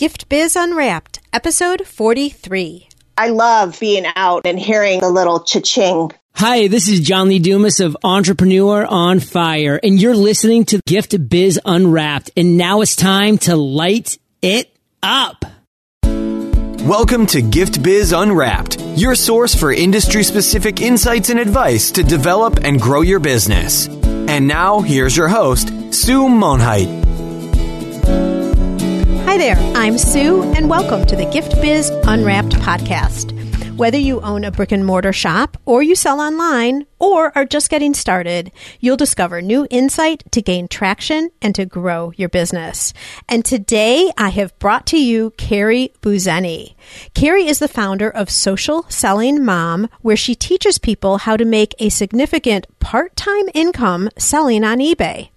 Gift Biz Unwrapped, Episode 43. I love being out and hearing the little cha-ching. Hi, this is John Lee Dumas of Entrepreneur on Fire, and you're listening to Gift Biz Unwrapped. And now it's time to light it up. Welcome to Gift Biz Unwrapped, your source for industry-specific insights and advice to develop and grow your business. And now, here's your host, Sue Monheit. Hi there, I'm Sue, and welcome to the Gift Biz Unwrapped podcast. Whether you own a brick-and-mortar shop, or you sell online, or are just getting started, you'll discover new insight to gain traction and to grow your business. And today, I have brought to you Carrie Buzeni. Carrie is the founder of Social Selling Mom, where she teaches people how to make a significant part-time income selling on eBay.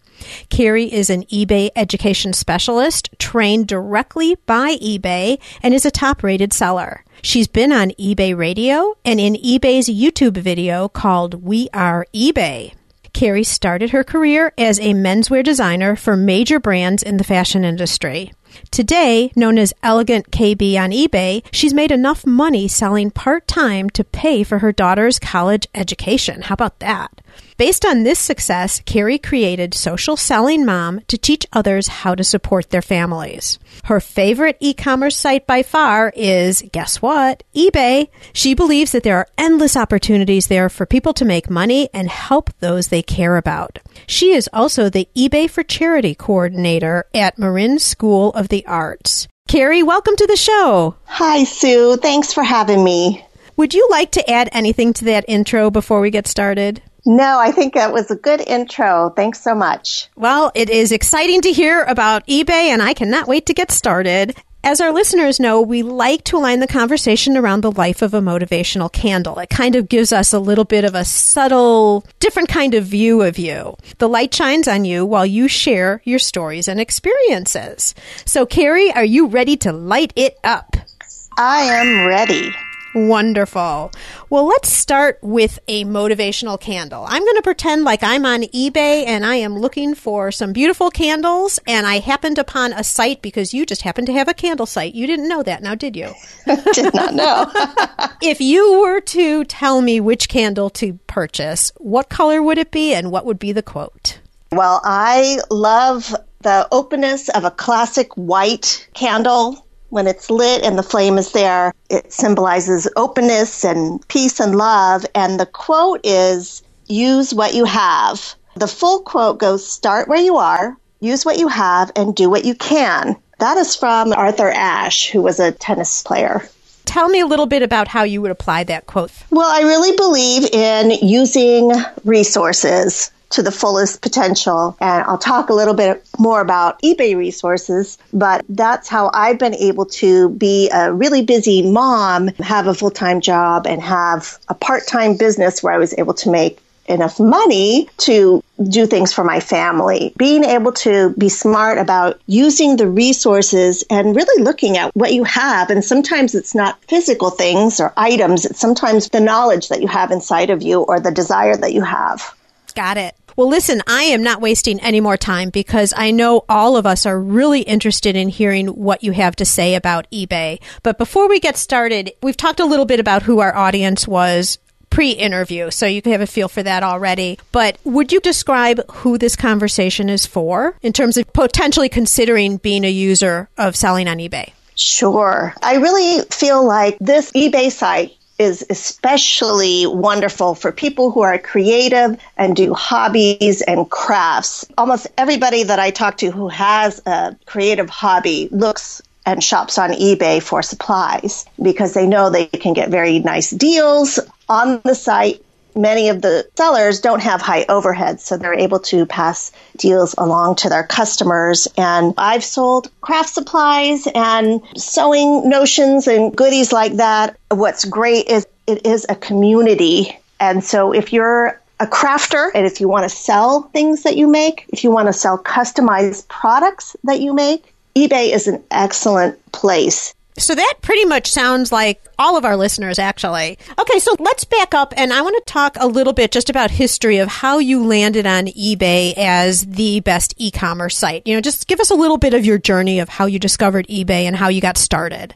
Carrie is an eBay education specialist trained directly by eBay and is a top-rated seller. She's been on eBay Radio and in eBay's YouTube video called We Are eBay. Carrie started her career as a menswear designer for major brands in the fashion industry. Today, known as Elegant KB on eBay, she's made enough money selling part-time to pay for her daughter's college education. How about that? Based on this success, Carrie created Social Selling Mom to teach others how to support their families. Her favorite e-commerce site by far is, guess what? eBay. She believes that there are endless opportunities there for people to make money and help those they care about. She is also the eBay for Charity coordinator at Marin School of the Arts. Carrie, welcome to the show. Hi, Sue. Thanks for having me. Would you like to add anything to that intro before we get started? No, I think that was a good intro. Thanks so much. Well, it is exciting to hear about eBay, and I cannot wait to get started. As our listeners know, we like to align the conversation around the life of a motivational candle. It kind of gives us a little bit of a subtle, different kind of view of you. The light shines on you while you share your stories and experiences. So, Carrie, are you ready to light it up? I am ready. Wonderful. Well, let's start with a motivational candle. I'm going to pretend like I'm on eBay and I am looking for some beautiful candles and I happened upon a site because you just happened to have a candle site. You didn't know that now, did you? Did not know. If you were to tell me which candle to purchase, what color would it be and what would be the quote? Well, I love the openness of a classic white candle. When it's lit and the flame is there, it symbolizes openness and peace and love. And the quote is, use what you have. The full quote goes, start where you are, use what you have, and do what you can. That is from Arthur Ashe, who was a tennis player. Tell me a little bit about how you would apply that quote. Well, I really believe in using resources to the fullest potential. And I'll talk a little bit more about eBay resources, but that's how I've been able to be a really busy mom, have a full-time job, and have a part-time business where I was able to make enough money to do things for my family. Being able to be smart about using the resources and really looking at what you have. And sometimes it's not physical things or items. It's sometimes the knowledge that you have inside of you or the desire that you have. Got it. Well, listen, I am not wasting any more time because I know all of us are really interested in hearing what you have to say about eBay. But before we get started, we've talked a little bit about who our audience was pre-interview, so you can have a feel for that already. But would you describe who this conversation is for in terms of potentially considering being a user of selling on eBay? Sure. I really feel like this eBay site is especially wonderful for people who are creative and do hobbies and crafts. Almost everybody that I talk to who has a creative hobby looks and shops on eBay for supplies because they know they can get very nice deals on the site. Many of the sellers don't have high overheads, so they're able to pass deals along to their customers. And I've sold craft supplies and sewing notions and goodies like that. What's great is it is a community. And so if you're a crafter and if you want to sell things that you make, if you want to sell customized products that you make, eBay is an excellent place. So that pretty much sounds like all of our listeners, actually. Okay, so let's back up, and I want to talk a little bit just about history of how you landed on eBay as the best e-commerce site. You know, just give us a little bit of your journey of how you discovered eBay and how you got started.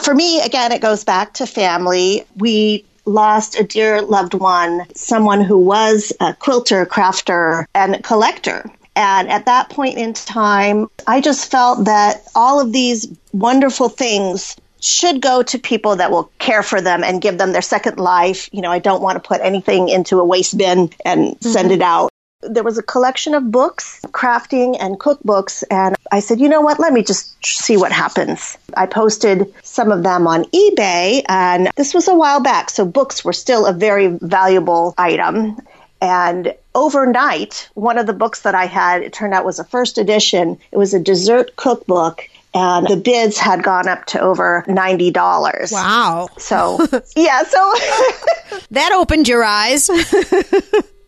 For me, again, it goes back to family. We lost a dear loved one, someone who was a quilter, crafter, and collector. And at that point in time, I just felt that all of these wonderful things should go to people that will care for them and give them their second life. You know, I don't want to put anything into a waste bin and send it out. There was a collection of books, crafting and cookbooks, and I said, you know what, let me just see what happens. I posted some of them on eBay, and this was a while back, so books were still a very valuable item. And overnight, one of the books that I had, it turned out was a first edition. It was a dessert cookbook, and the bids had gone up to over $90. Wow. So, yeah, so... That opened your eyes.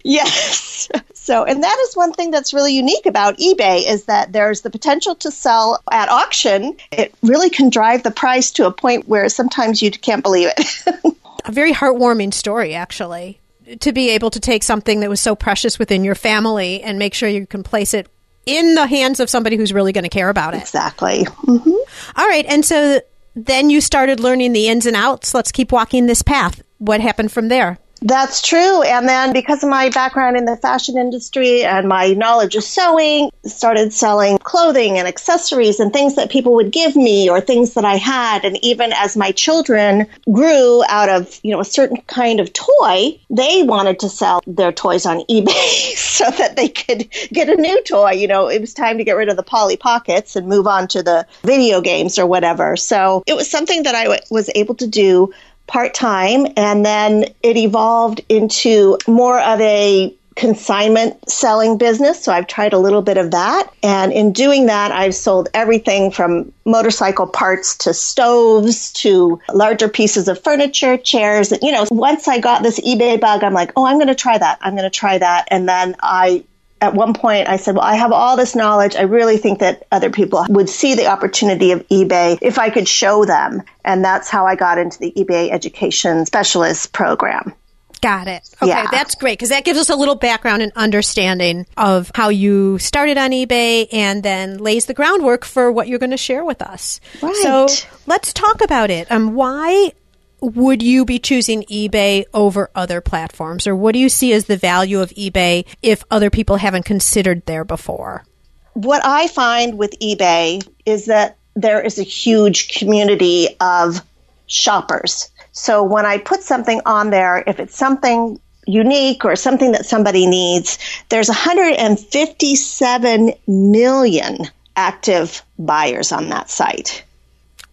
Yes. So, and that is one thing that's really unique about eBay is that there's the potential to sell at auction. It really can drive the price to a point where sometimes you can't believe it. A very heartwarming story, actually, to be able to take something that was so precious within your family and make sure you can place it in the hands of somebody who's really going to care about it. Exactly. Mm-hmm. All right. And so then you started learning the ins and outs. Let's keep walking this path. What happened from there? That's true. And then because of my background in the fashion industry and my knowledge of sewing, started selling clothing and accessories and things that people would give me or things that I had. And even as my children grew out of, you know, a certain kind of toy, they wanted to sell their toys on eBay so that they could get a new toy. You know, it was time to get rid of the Polly Pockets and move on to the video games or whatever. So it was something that I was able to do part-time, and then it evolved into more of a consignment selling business. So I've tried a little bit of that. And in doing that, I've sold everything from motorcycle parts to stoves to larger pieces of furniture, chairs. You know, once I got this eBay bug, I'm like, oh, I'm going to try that. I'm going to try that. And then at one point, I said, well, I have all this knowledge. I really think that other people would see the opportunity of eBay if I could show them. And that's how I got into the eBay Education Specialist program. Got it. Okay, yeah. That's great, because that gives us a little background and understanding of how you started on eBay and then lays the groundwork for what you're going to share with us. Right. So let's talk about it. Why would you be choosing eBay over other platforms? Or what do you see as the value of eBay if other people haven't considered there before? What I find with eBay is that there is a huge community of shoppers. So when I put something on there, if it's something unique or something that somebody needs, there's 157 million active buyers on that site.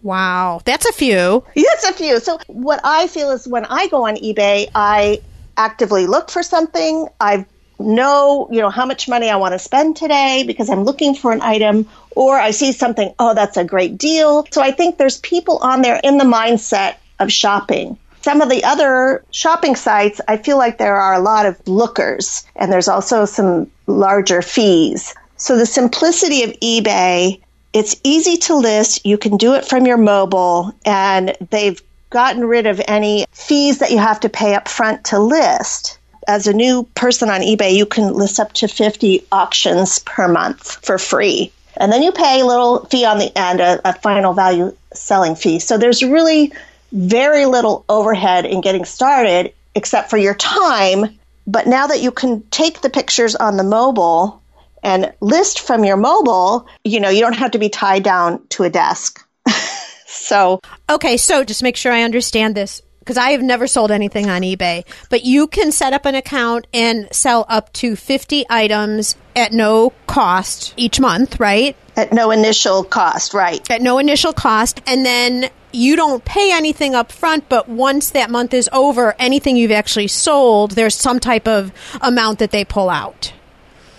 Wow. That's a few. That's a few. So what I feel is when I go on eBay, I actively look for something. I know, you know, how much money I want to spend today because I'm looking for an item, or I see something, oh, that's a great deal. So I think there's people on there in the mindset of shopping. Some of the other shopping sites, I feel like there are a lot of lookers, and there's also some larger fees. So the simplicity of eBay, it's easy to list. You can do it from your mobile, and they've gotten rid of any fees that you have to pay up front to list. As a new person on eBay, you can list up to 50 auctions per month for free. And then you pay a little fee on the end, a final value selling fee. So there's really very little overhead in getting started except for your time. But now that you can take the pictures on the mobile and list from your mobile, you know, you don't have to be tied down to a desk. Okay, so just make sure I understand this, because I have never sold anything on eBay. But you can set up an account and sell up to 50 items at no cost each month, right? At no initial cost, right. At no initial cost. And then you don't pay anything up front, but once that month is over, anything you've actually sold, there's some type of amount that they pull out.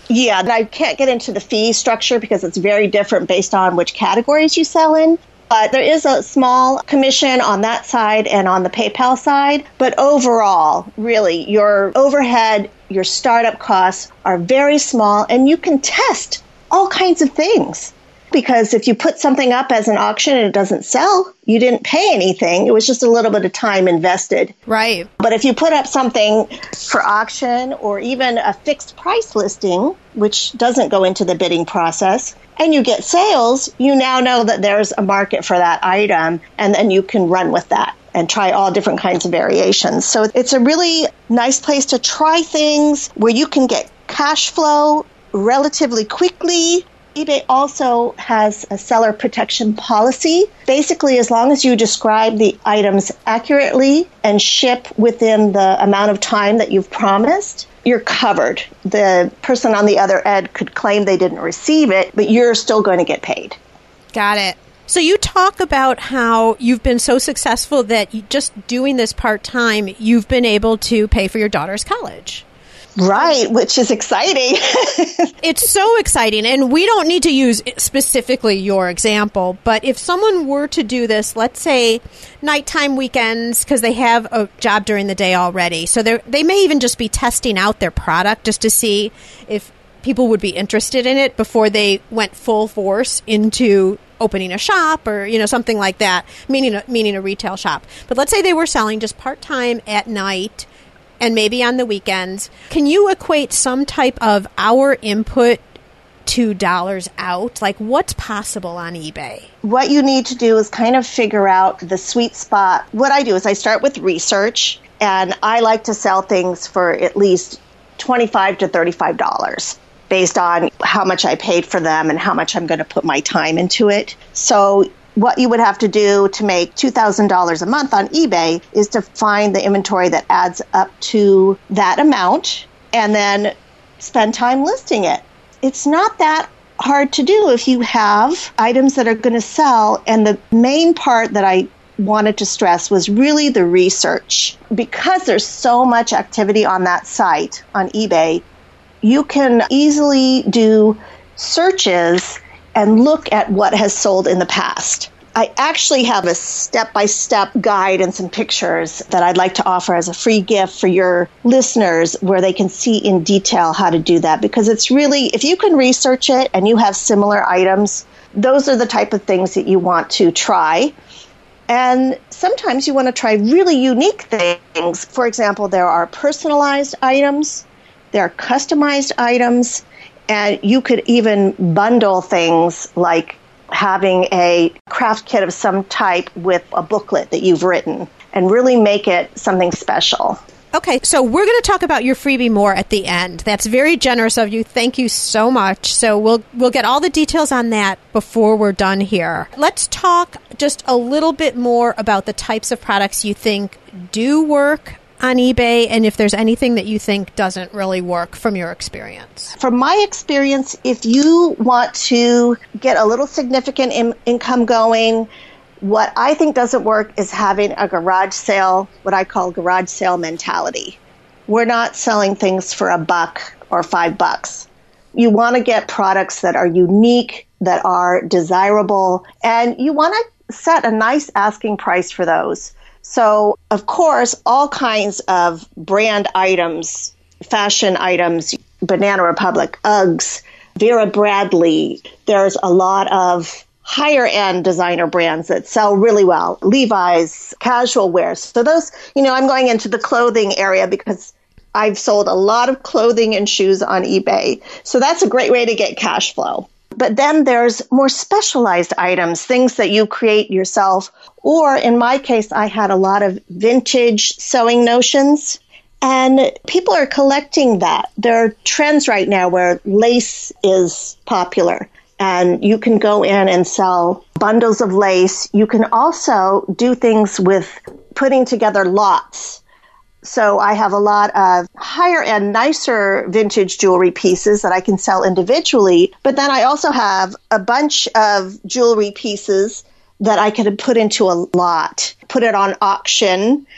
Yeah, and I can't get into the fee structure because it's very different based on which categories you sell in. But there is a small commission on that side and on the PayPal side. But overall, really, your overhead, your startup costs are very small, and you can test all kinds of things. because if you put something up as an auction and it doesn't sell, you didn't pay anything. It was just a little bit of time invested. Right. But if you put up something for auction or even a fixed price listing, which doesn't go into the bidding process, and you get sales, you now know that there's a market for that item, and then you can run with that and try all different kinds of variations. So it's a really nice place to try things where you can get cash flow relatively quickly. eBay also has a seller protection policy. Basically, as long as you describe the items accurately and ship within the amount of time that you've promised, you're covered. The person on the other end could claim they didn't receive it, but you're still going to get paid. Got it. So you talk about how you've been so successful that just doing this part-time, you've been able to pay for your daughter's college. Right, which is exciting. It's so exciting. And we don't need to use specifically your example, but if someone were to do this, let's say nighttime weekends, because they have a job during the day already. So they may even just be testing out their product just to see if people would be interested in it before they went full force into opening a shop or, something like that, meaning a retail shop. But let's say they were selling just part-time at night and maybe on the weekends. Can you equate some type of hour input to dollars out? Like, what's possible on eBay? What you need to do is kind of figure out the sweet spot. What I do is I start with research, and I like to sell things for at least $25 to $35 based on how much I paid for them and how much I'm going to put my time into it. So what you would have to do to make $2,000 a month on eBay is to find the inventory that adds up to that amount and then spend time listing it. It's not that hard to do if you have items that are going to sell. And the main part that I wanted to stress was really the research. Because there's so much activity on that site, on eBay, you can easily do searches and look at what has sold in the past. I actually have a step-by-step guide and some pictures that I'd like to offer as a free gift for your listeners where they can see in detail how to do that. Because it's really, if you can research it and you have similar items, those are the type of things that you want to try. And sometimes you want to try really unique things. For example, there are personalized items, there are customized items, and you could even bundle things like having a craft kit of some type with a booklet that you've written and really make it something special. Okay, so we're going to talk about your freebie more at the end. That's very generous of you. Thank you so much. So we'll get all the details on that before we're done here. Let's talk just a little bit more about the types of products you think do work on eBay, and if there's anything that you think doesn't really work from your experience. From my experience, if you want to get a little significant income going, what I think doesn't work is having a garage sale, what I call garage sale mentality. We're not selling things for $1 or $5. You want to get products that are unique, that are desirable, and you want to set a nice asking price for those. So, of course, all kinds of brand items, fashion items, Banana Republic, Uggs, Vera Bradley. There's a lot of higher-end designer brands that sell really well. Levi's, casual wear. So those, I'm going into the clothing area because I've sold a lot of clothing and shoes on eBay. So that's a great way to get cash flow. But then there's more specialized items, things that you create yourself. Or in my case, I had a lot of vintage sewing notions, and people are collecting that. There are trends right now where lace is popular, and you can go in and sell bundles of lace. You can also do things with putting together lots. So I have a lot of higher end, nicer vintage jewelry pieces that I can sell individually. But then I also have a bunch of jewelry pieces that I could put into a lot, put it on auction,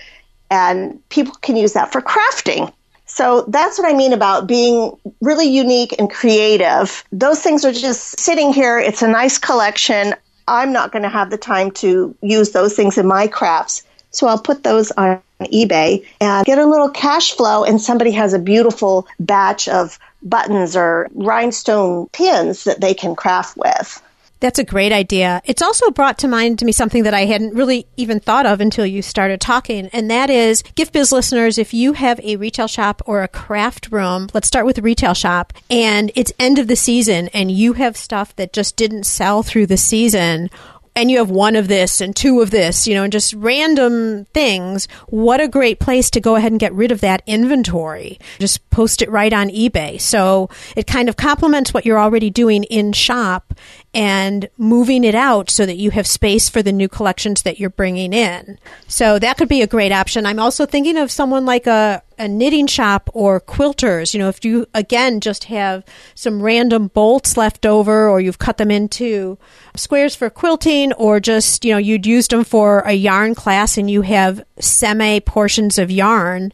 and people can use that for crafting. So that's what I mean about being really unique and creative. Those things are just sitting here. It's a nice collection. I'm not going to have the time to use those things in my crafts. So I'll put those on eBay and get a little cash flow, and somebody has a beautiful batch of buttons or rhinestone pins that they can craft with. That's a great idea. It's also brought to mind to me something that I hadn't really even thought of until you started talking, and that is, Gift Biz listeners, if you have a retail shop or a craft room, let's start with the retail shop, and it's end of the season, and you have stuff that just didn't sell through the season, and you have one of this and two of this, you know, and just random things, what a great place to go ahead and get rid of that inventory. Just post it right on eBay. So it kind of complements what you're already doing in shop and moving it out so that you have space for the new collections that you're bringing in. So that could be a great option. I'm also thinking of someone like a knitting shop or quilters. You know, if you, again, just have some random bolts left over, or you've cut them into squares for quilting, or just, you know, you'd used them for a yarn class and you have semi-portions of yarn.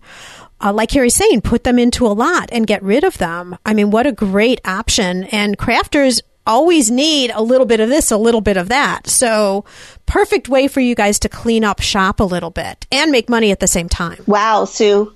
Like Carrie's saying, put them into a lot and get rid of them. I mean, what a great option. And crafters always need a little bit of this, a little bit of that. So perfect way for you guys to clean up shop a little bit and make money at the same time. Wow, Sue.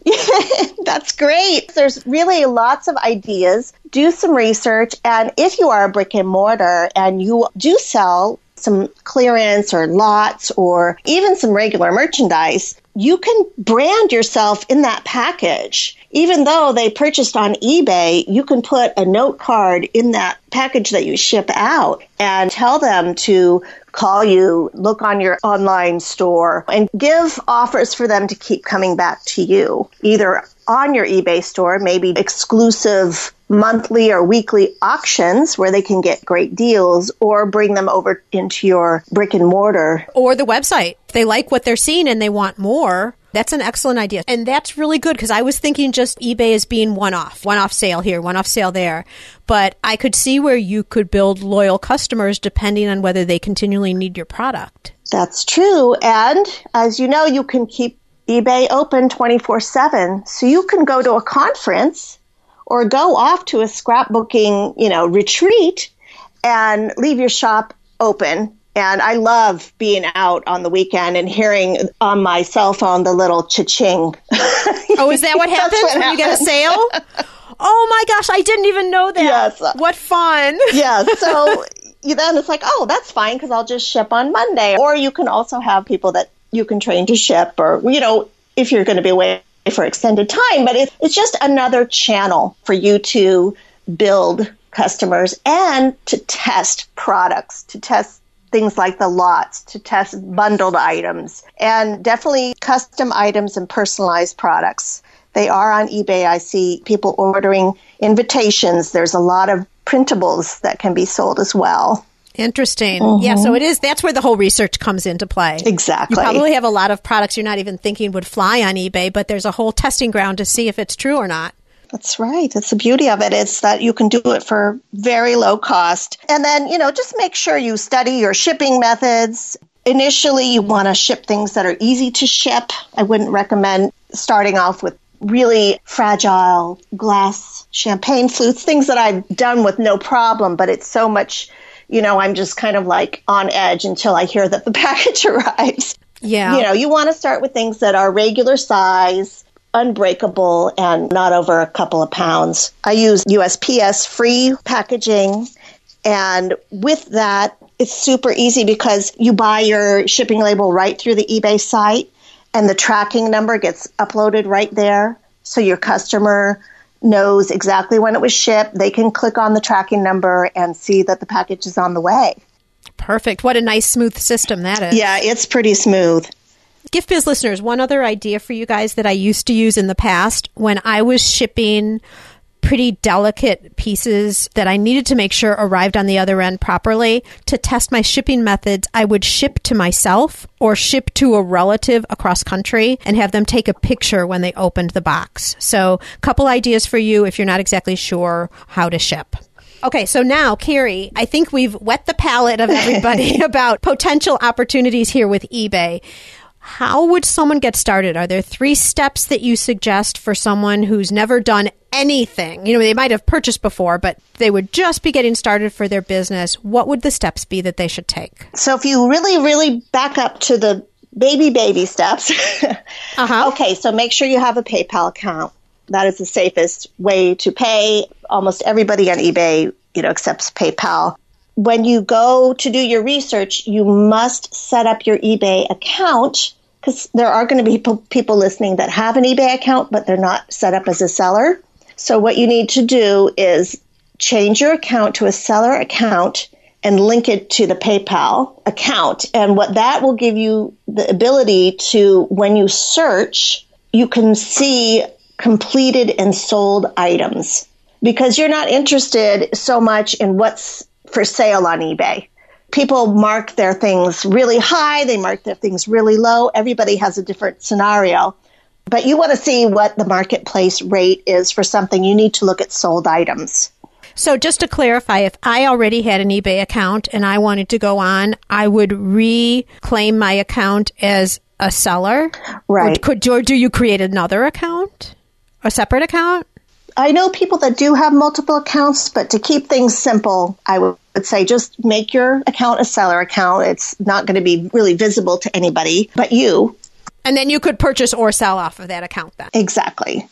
That's great. There's really lots of ideas. Do some research. And if you are a brick and mortar and you do sell some clearance or lots or even some regular merchandise, you can brand yourself in that package. Even though they purchased on eBay, you can put a note card in that package that you ship out and tell them to call you, look on your online store, and give offers for them to keep coming back to you, either on your eBay store, maybe exclusive monthly or weekly auctions where they can get great deals, or bring them over into your brick and mortar. Or the website. If they like what they're seeing and they want more, that's an excellent idea. And that's really good, because I was thinking just eBay as being one-off sale here, one-off sale there. But I could see where you could build loyal customers depending on whether they continually need your product. That's true. And as you know, you can keep eBay open 24/7. So you can go to a conference or go off to a scrapbooking, you know, retreat and leave your shop open. And I love being out on the weekend and hearing on my cell phone the little cha-ching. Oh, is that what happens when you get a sale? Oh, my gosh, I didn't even know that. Yes. What fun. Yeah, so then it's like, oh, that's fine, because I'll just ship on Monday. Or you can also have people that you can train to ship, or, you know, if you're going to be away for extended time. But it's just another channel for you to build customers and to test products, to test things like the lots, to test bundled items, and definitely custom items and personalized products. They are on eBay. I see people ordering invitations. There's a lot of printables that can be sold as well. Interesting. Mm-hmm. Yeah, so it is. That's where the whole research comes into play. Exactly. You probably have a lot of products you're not even thinking would fly on eBay, but there's a whole testing ground to see if it's true or not. That's right. That's the beauty of it. It's that you can do it for very low cost. And then, you know, just make sure you study your shipping methods. Initially, you want to ship things that are easy to ship. I wouldn't recommend starting off with really fragile glass champagne flutes, things that I've done with no problem, but it's so much, you know, I'm just kind of like on edge until I hear that the package arrives. Yeah. You know, you want to start with things that are regular size, unbreakable, and not over a couple of pounds. I use USPS free packaging, and with that, it's super easy because you buy your shipping label right through the eBay site, and the tracking number gets uploaded right there, so your customer knows exactly when it was shipped. They can click on the tracking number and see that the package is on the way. Perfect. What a nice, smooth system that is. Yeah, it's pretty smooth. Gift Biz listeners, one other idea for you guys that I used to use in the past when I was shipping pretty delicate pieces that I needed to make sure arrived on the other end properly, to test my shipping methods, I would ship to myself or ship to a relative across country and have them take a picture when they opened the box. So a couple ideas for you if you're not exactly sure how to ship. Okay, so now, Carrie, I think we've whet the palate of everybody about potential opportunities here with eBay. How would someone get started? Are there 3 steps that you suggest for someone who's never done anything? You know, they might have purchased before, but they would just be getting started for their business. What would the steps be that they should take? So if you really, really back up to the baby steps. Uh-huh. Okay, so make sure you have a PayPal account. That is the safest way to pay. Almost everybody on eBay, you know, accepts PayPal. when you go to do your research, you must set up your eBay account, because there are going to be people listening that have an eBay account, but they're not set up as a seller. So what you need to do is change your account to a seller account and link it to the PayPal account. And what that will give you the ability to, when you search, you can see completed and sold items, because you're not interested so much in what's for sale on eBay. People mark their things really high. They mark their things really low. Everybody has a different scenario. But you want to see what the marketplace rate is for something. You need to look at sold items. So just to clarify, if I already had an eBay account and I wanted to go on, I would reclaim my account as a seller? Right. Or do you create another account? A separate account? I know people that do have multiple accounts, but to keep things simple, I would say just make your account a seller account. It's not going to be really visible to anybody but you. And then you could purchase or sell off of that account then. Exactly.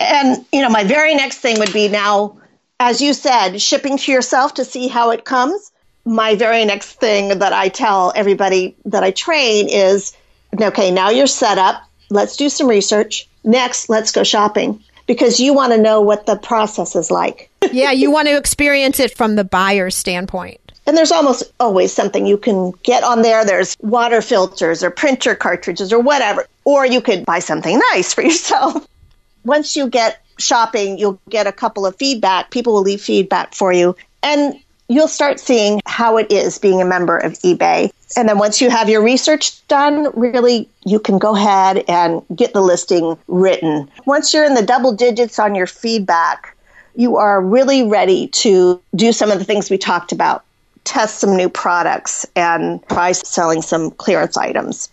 And, you know, my very next thing would be now, as you said, shipping to yourself to see how it comes. My very next thing that I tell everybody that I train is, okay, now you're set up. Let's do some research. Next, let's go shopping, because you want to know what the process is like. Yeah, you want to experience it from the buyer's standpoint. And there's almost always something you can get on there. There's water filters or printer cartridges or whatever. Or you could buy something nice for yourself. Once you get shopping, you'll get a couple of feedback. People will leave feedback for you. And you'll start seeing how it is being a member of eBay. And then once you have your research done, really, you can go ahead and get the listing written. Once you're in the double digits on your feedback, you are really ready to do some of the things we talked about. Test some new products and try selling some clearance items.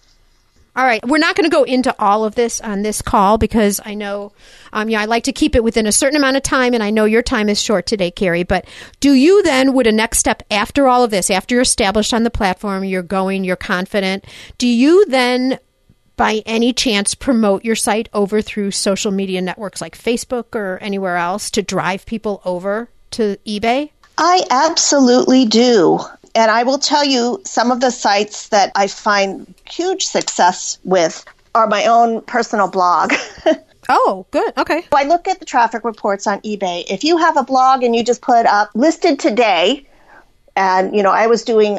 All right. We're not going to go into all of this on this call, because I know I like to keep it within a certain amount of time, and I know your time is short today, Carrie. But do you then, would a next step after all of this, after you're established on the platform, you're going, you're confident, do you then by any chance promote your site over through social media networks like Facebook or anywhere else to drive people over to eBay? I absolutely do. And I will tell you, some of the sites that I find huge success with are my own personal blog. Oh, good. Okay. So I look at the traffic reports on eBay. If you have a blog and you just put up listed today, and, you know, I was doing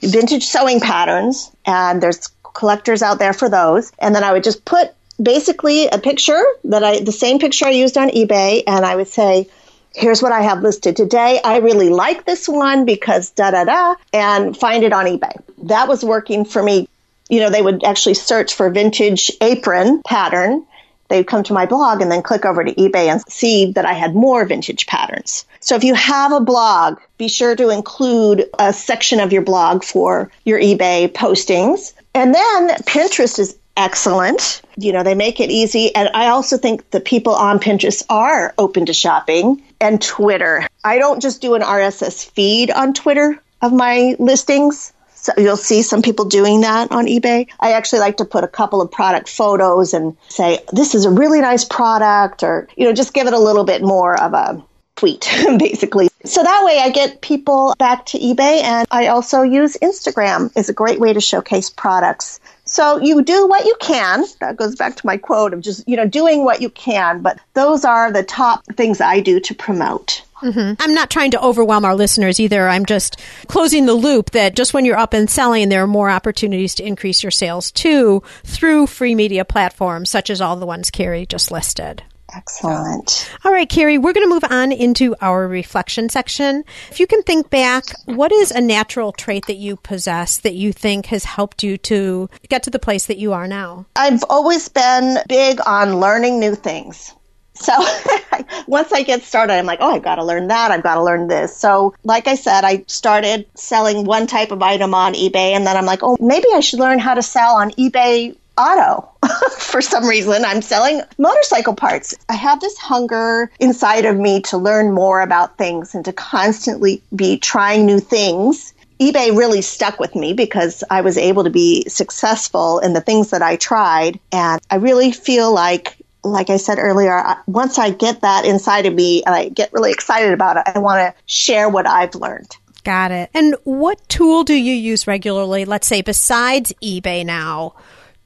vintage sewing patterns, and there's collectors out there for those. And then I would just put basically a picture that the same picture I used on eBay, and I would say, here's what I have listed today. I really like this one because da-da-da, and find it on eBay. That was working for me. You know, they would actually search for vintage apron pattern. They'd come to my blog and then click over to eBay and see that I had more vintage patterns. So if you have a blog, be sure to include a section of your blog for your eBay postings. And then Pinterest is excellent. You know, they make it easy. And I also think the people on Pinterest are open to shopping. And Twitter. I don't just do an RSS feed on Twitter of my listings. So you'll see some people doing that on eBay. I actually like to put a couple of product photos and say, this is a really nice product, or, you know, just give it a little bit more of a tweet, basically. So that way I get people back to eBay. And I also use Instagram as a great way to showcase products. So you do what you can. That goes back to my quote of just, you know, doing what you can. But those are the top things I do to promote. Mm-hmm. I'm not trying to overwhelm our listeners either. I'm just closing the loop that just when you're up and selling, there are more opportunities to increase your sales too through free media platforms such as all the ones Carrie just listed. Excellent. All right, Carrie, we're going to move on into our reflection section. If you can think back, what is a natural trait that you possess that you think has helped you to get to the place that you are now? I've always been big on learning new things. So once I get started, I'm like, oh, I've got to learn that. I've got to learn this. So like I said, I started selling one type of item on eBay, and then I'm like, oh, maybe I should learn how to sell on eBay auto. For some reason, I'm selling motorcycle parts. I have this hunger inside of me to learn more about things and to constantly be trying new things. eBay really stuck with me because I was able to be successful in the things that I tried. And I really feel like I said earlier, once I get that inside of me and I get really excited about it, I want to share what I've learned. Got it. And what tool do you use regularly, let's say besides eBay now,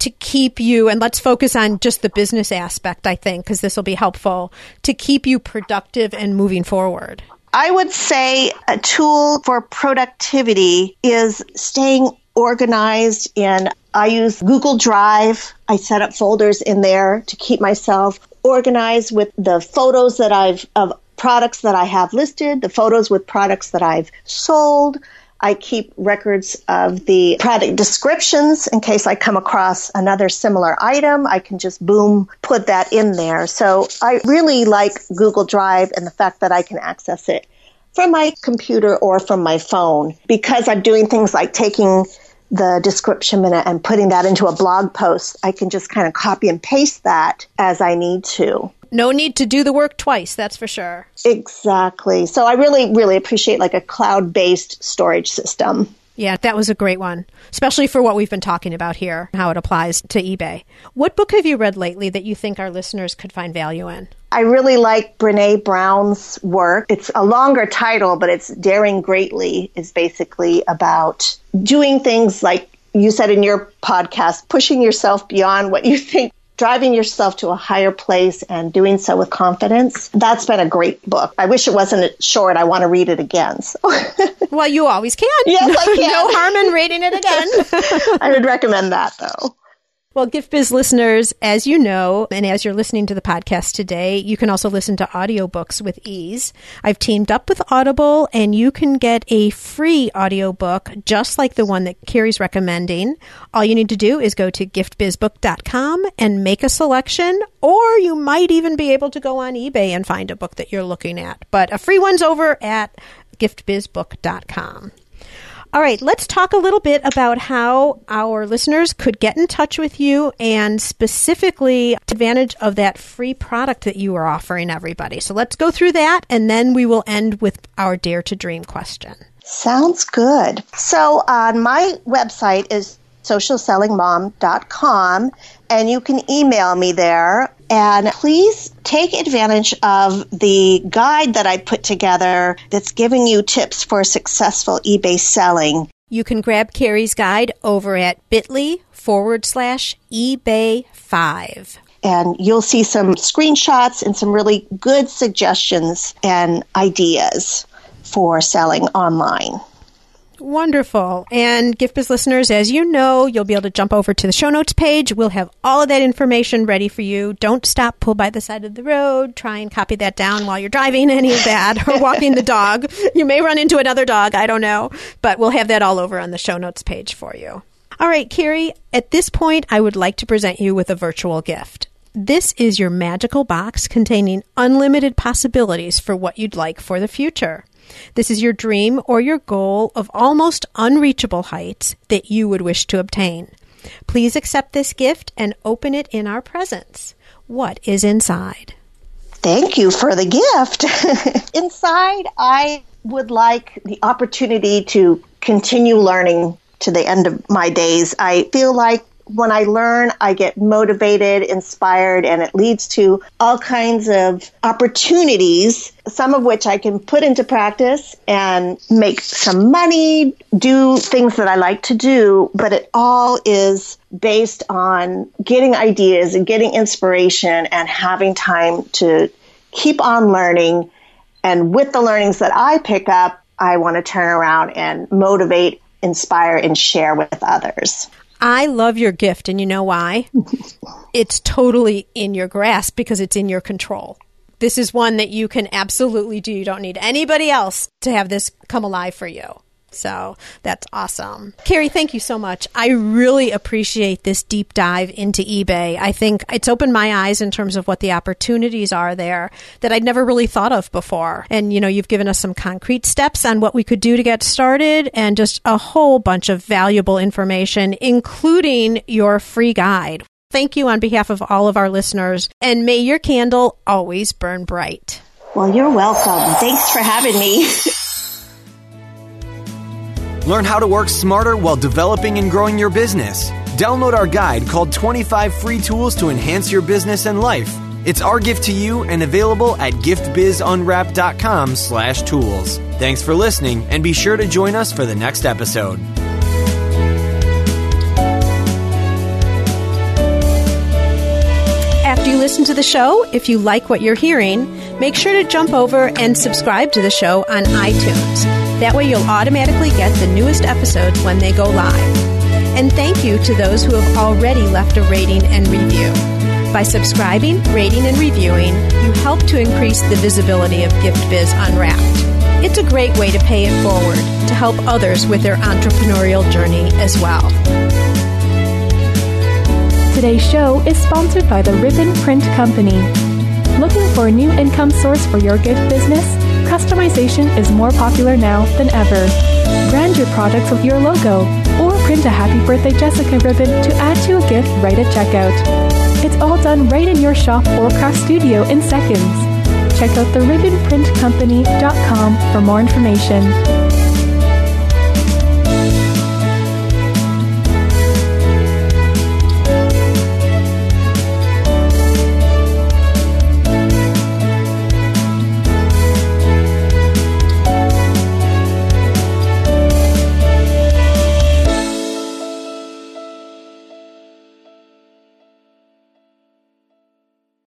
to keep you, and let's focus on just the business aspect, I think, because this will be helpful, to keep you productive and moving forward? I would say a tool for productivity is staying organized, and I use Google Drive. I set up folders in there to keep myself organized with the photos that I've of products that I have listed, the photos with products that I've sold. I keep records of the product descriptions in case I come across another similar item. I can just, boom, put that in there. So I really like Google Drive and the fact that I can access it from my computer or from my phone, because I'm doing things like taking the description and putting that into a blog post. I can just kind of copy and paste that as I need to. No need to do the work twice, that's for sure. Exactly. So I really, really appreciate like a cloud-based storage system. Yeah, that was a great one, especially for what we've been talking about here, how it applies to eBay. What book have you read lately that you think our listeners could find value in? I really like Brene Brown's work. It's a longer title, but it's Daring Greatly. It's basically about doing things like you said in your podcast, pushing yourself beyond what you think, driving yourself to a higher place and doing so with confidence. That's been a great book. I wish it wasn't short. I want to read it again. So. Well, you always can. Yes, I can. No harm in reading it again. I would recommend that, though. Well, Gift Biz listeners, as you know, and as you're listening to the podcast today, you can also listen to audiobooks with ease. I've teamed up with Audible, and you can get a free audiobook just like the one that Carrie's recommending. All you need to do is go to giftbizbook.com and make a selection, or you might even be able to go on eBay and find a book that you're looking at. But a free one's over at giftbizbook.com. All right, let's talk a little bit about how our listeners could get in touch with you and specifically take advantage of that free product that you are offering everybody. So let's go through that, and then we will end with our Dare to Dream question. Sounds good. So my website is socialsellingmom.com, and you can email me there. And please take advantage of the guide that I put together that's giving you tips for successful eBay selling. You can grab Carrie's guide over at bit.ly/eBay5. And you'll see some screenshots and some really good suggestions and ideas for selling online. Wonderful. And Gift Biz listeners, as you know, you'll be able to jump over to the show notes page. We'll have all of that information ready for you. Don't stop, pull by the side of the road, try and copy that down while you're driving, any of that, or walking the dog. You may run into another dog, I don't know, but we'll have that all over on the show notes page for you. All right, Carrie, at this point, I would like to present you with a virtual gift. This is your magical box containing unlimited possibilities for what you'd like for the future. This is your dream or your goal of almost unreachable heights that you would wish to obtain. Please accept this gift and open it in our presence. What is inside? Thank you for the gift. Inside, I would like the opportunity to continue learning to the end of my days. I feel like when I learn, I get motivated, inspired, and it leads to all kinds of opportunities, some of which I can put into practice and make some money, do things that I like to do, but it all is based on getting ideas and getting inspiration and having time to keep on learning. And with the learnings that I pick up, I want to turn around and motivate, inspire, and share with others. I love your gift, and you know why? It's totally in your grasp because it's in your control. This is one that you can absolutely do. You don't need anybody else to have this come alive for you. So that's awesome. Carrie, thank you so much. I really appreciate this deep dive into eBay. I think it's opened my eyes in terms of what the opportunities are there that I'd never really thought of before. And, you know, you've given us some concrete steps on what we could do to get started and just a whole bunch of valuable information, including your free guide. Thank you on behalf of all of our listeners. And may your candle always burn bright. Well, you're welcome. Thanks for having me. Learn how to work smarter while developing and growing your business. Download our guide called 25 Free Tools to Enhance Your Business and Life It's our gift to you and available at giftbizunwrap.com/tools. Thanks for listening, and be sure to join us for the next episode. After you listen to the show, if you like what you're hearing, make sure to jump over and subscribe to the show on iTunes. That way you'll automatically get the newest episodes when they go live. And thank you to those who have already left a rating and review. By subscribing, rating, and reviewing, you help to increase the visibility of Gift Biz Unwrapped. It's a great way to pay it forward, to help others with their entrepreneurial journey as well. Today's show is sponsored by the Ribbon Print Company. Looking for a new income source for your gift business? Customization is more popular now than ever. Brand your products with your logo or print a Happy Birthday Jessica ribbon to add to a gift right at checkout. It's all done right in your shop or craft studio in seconds. Check out theribbonprintcompany.com for more information.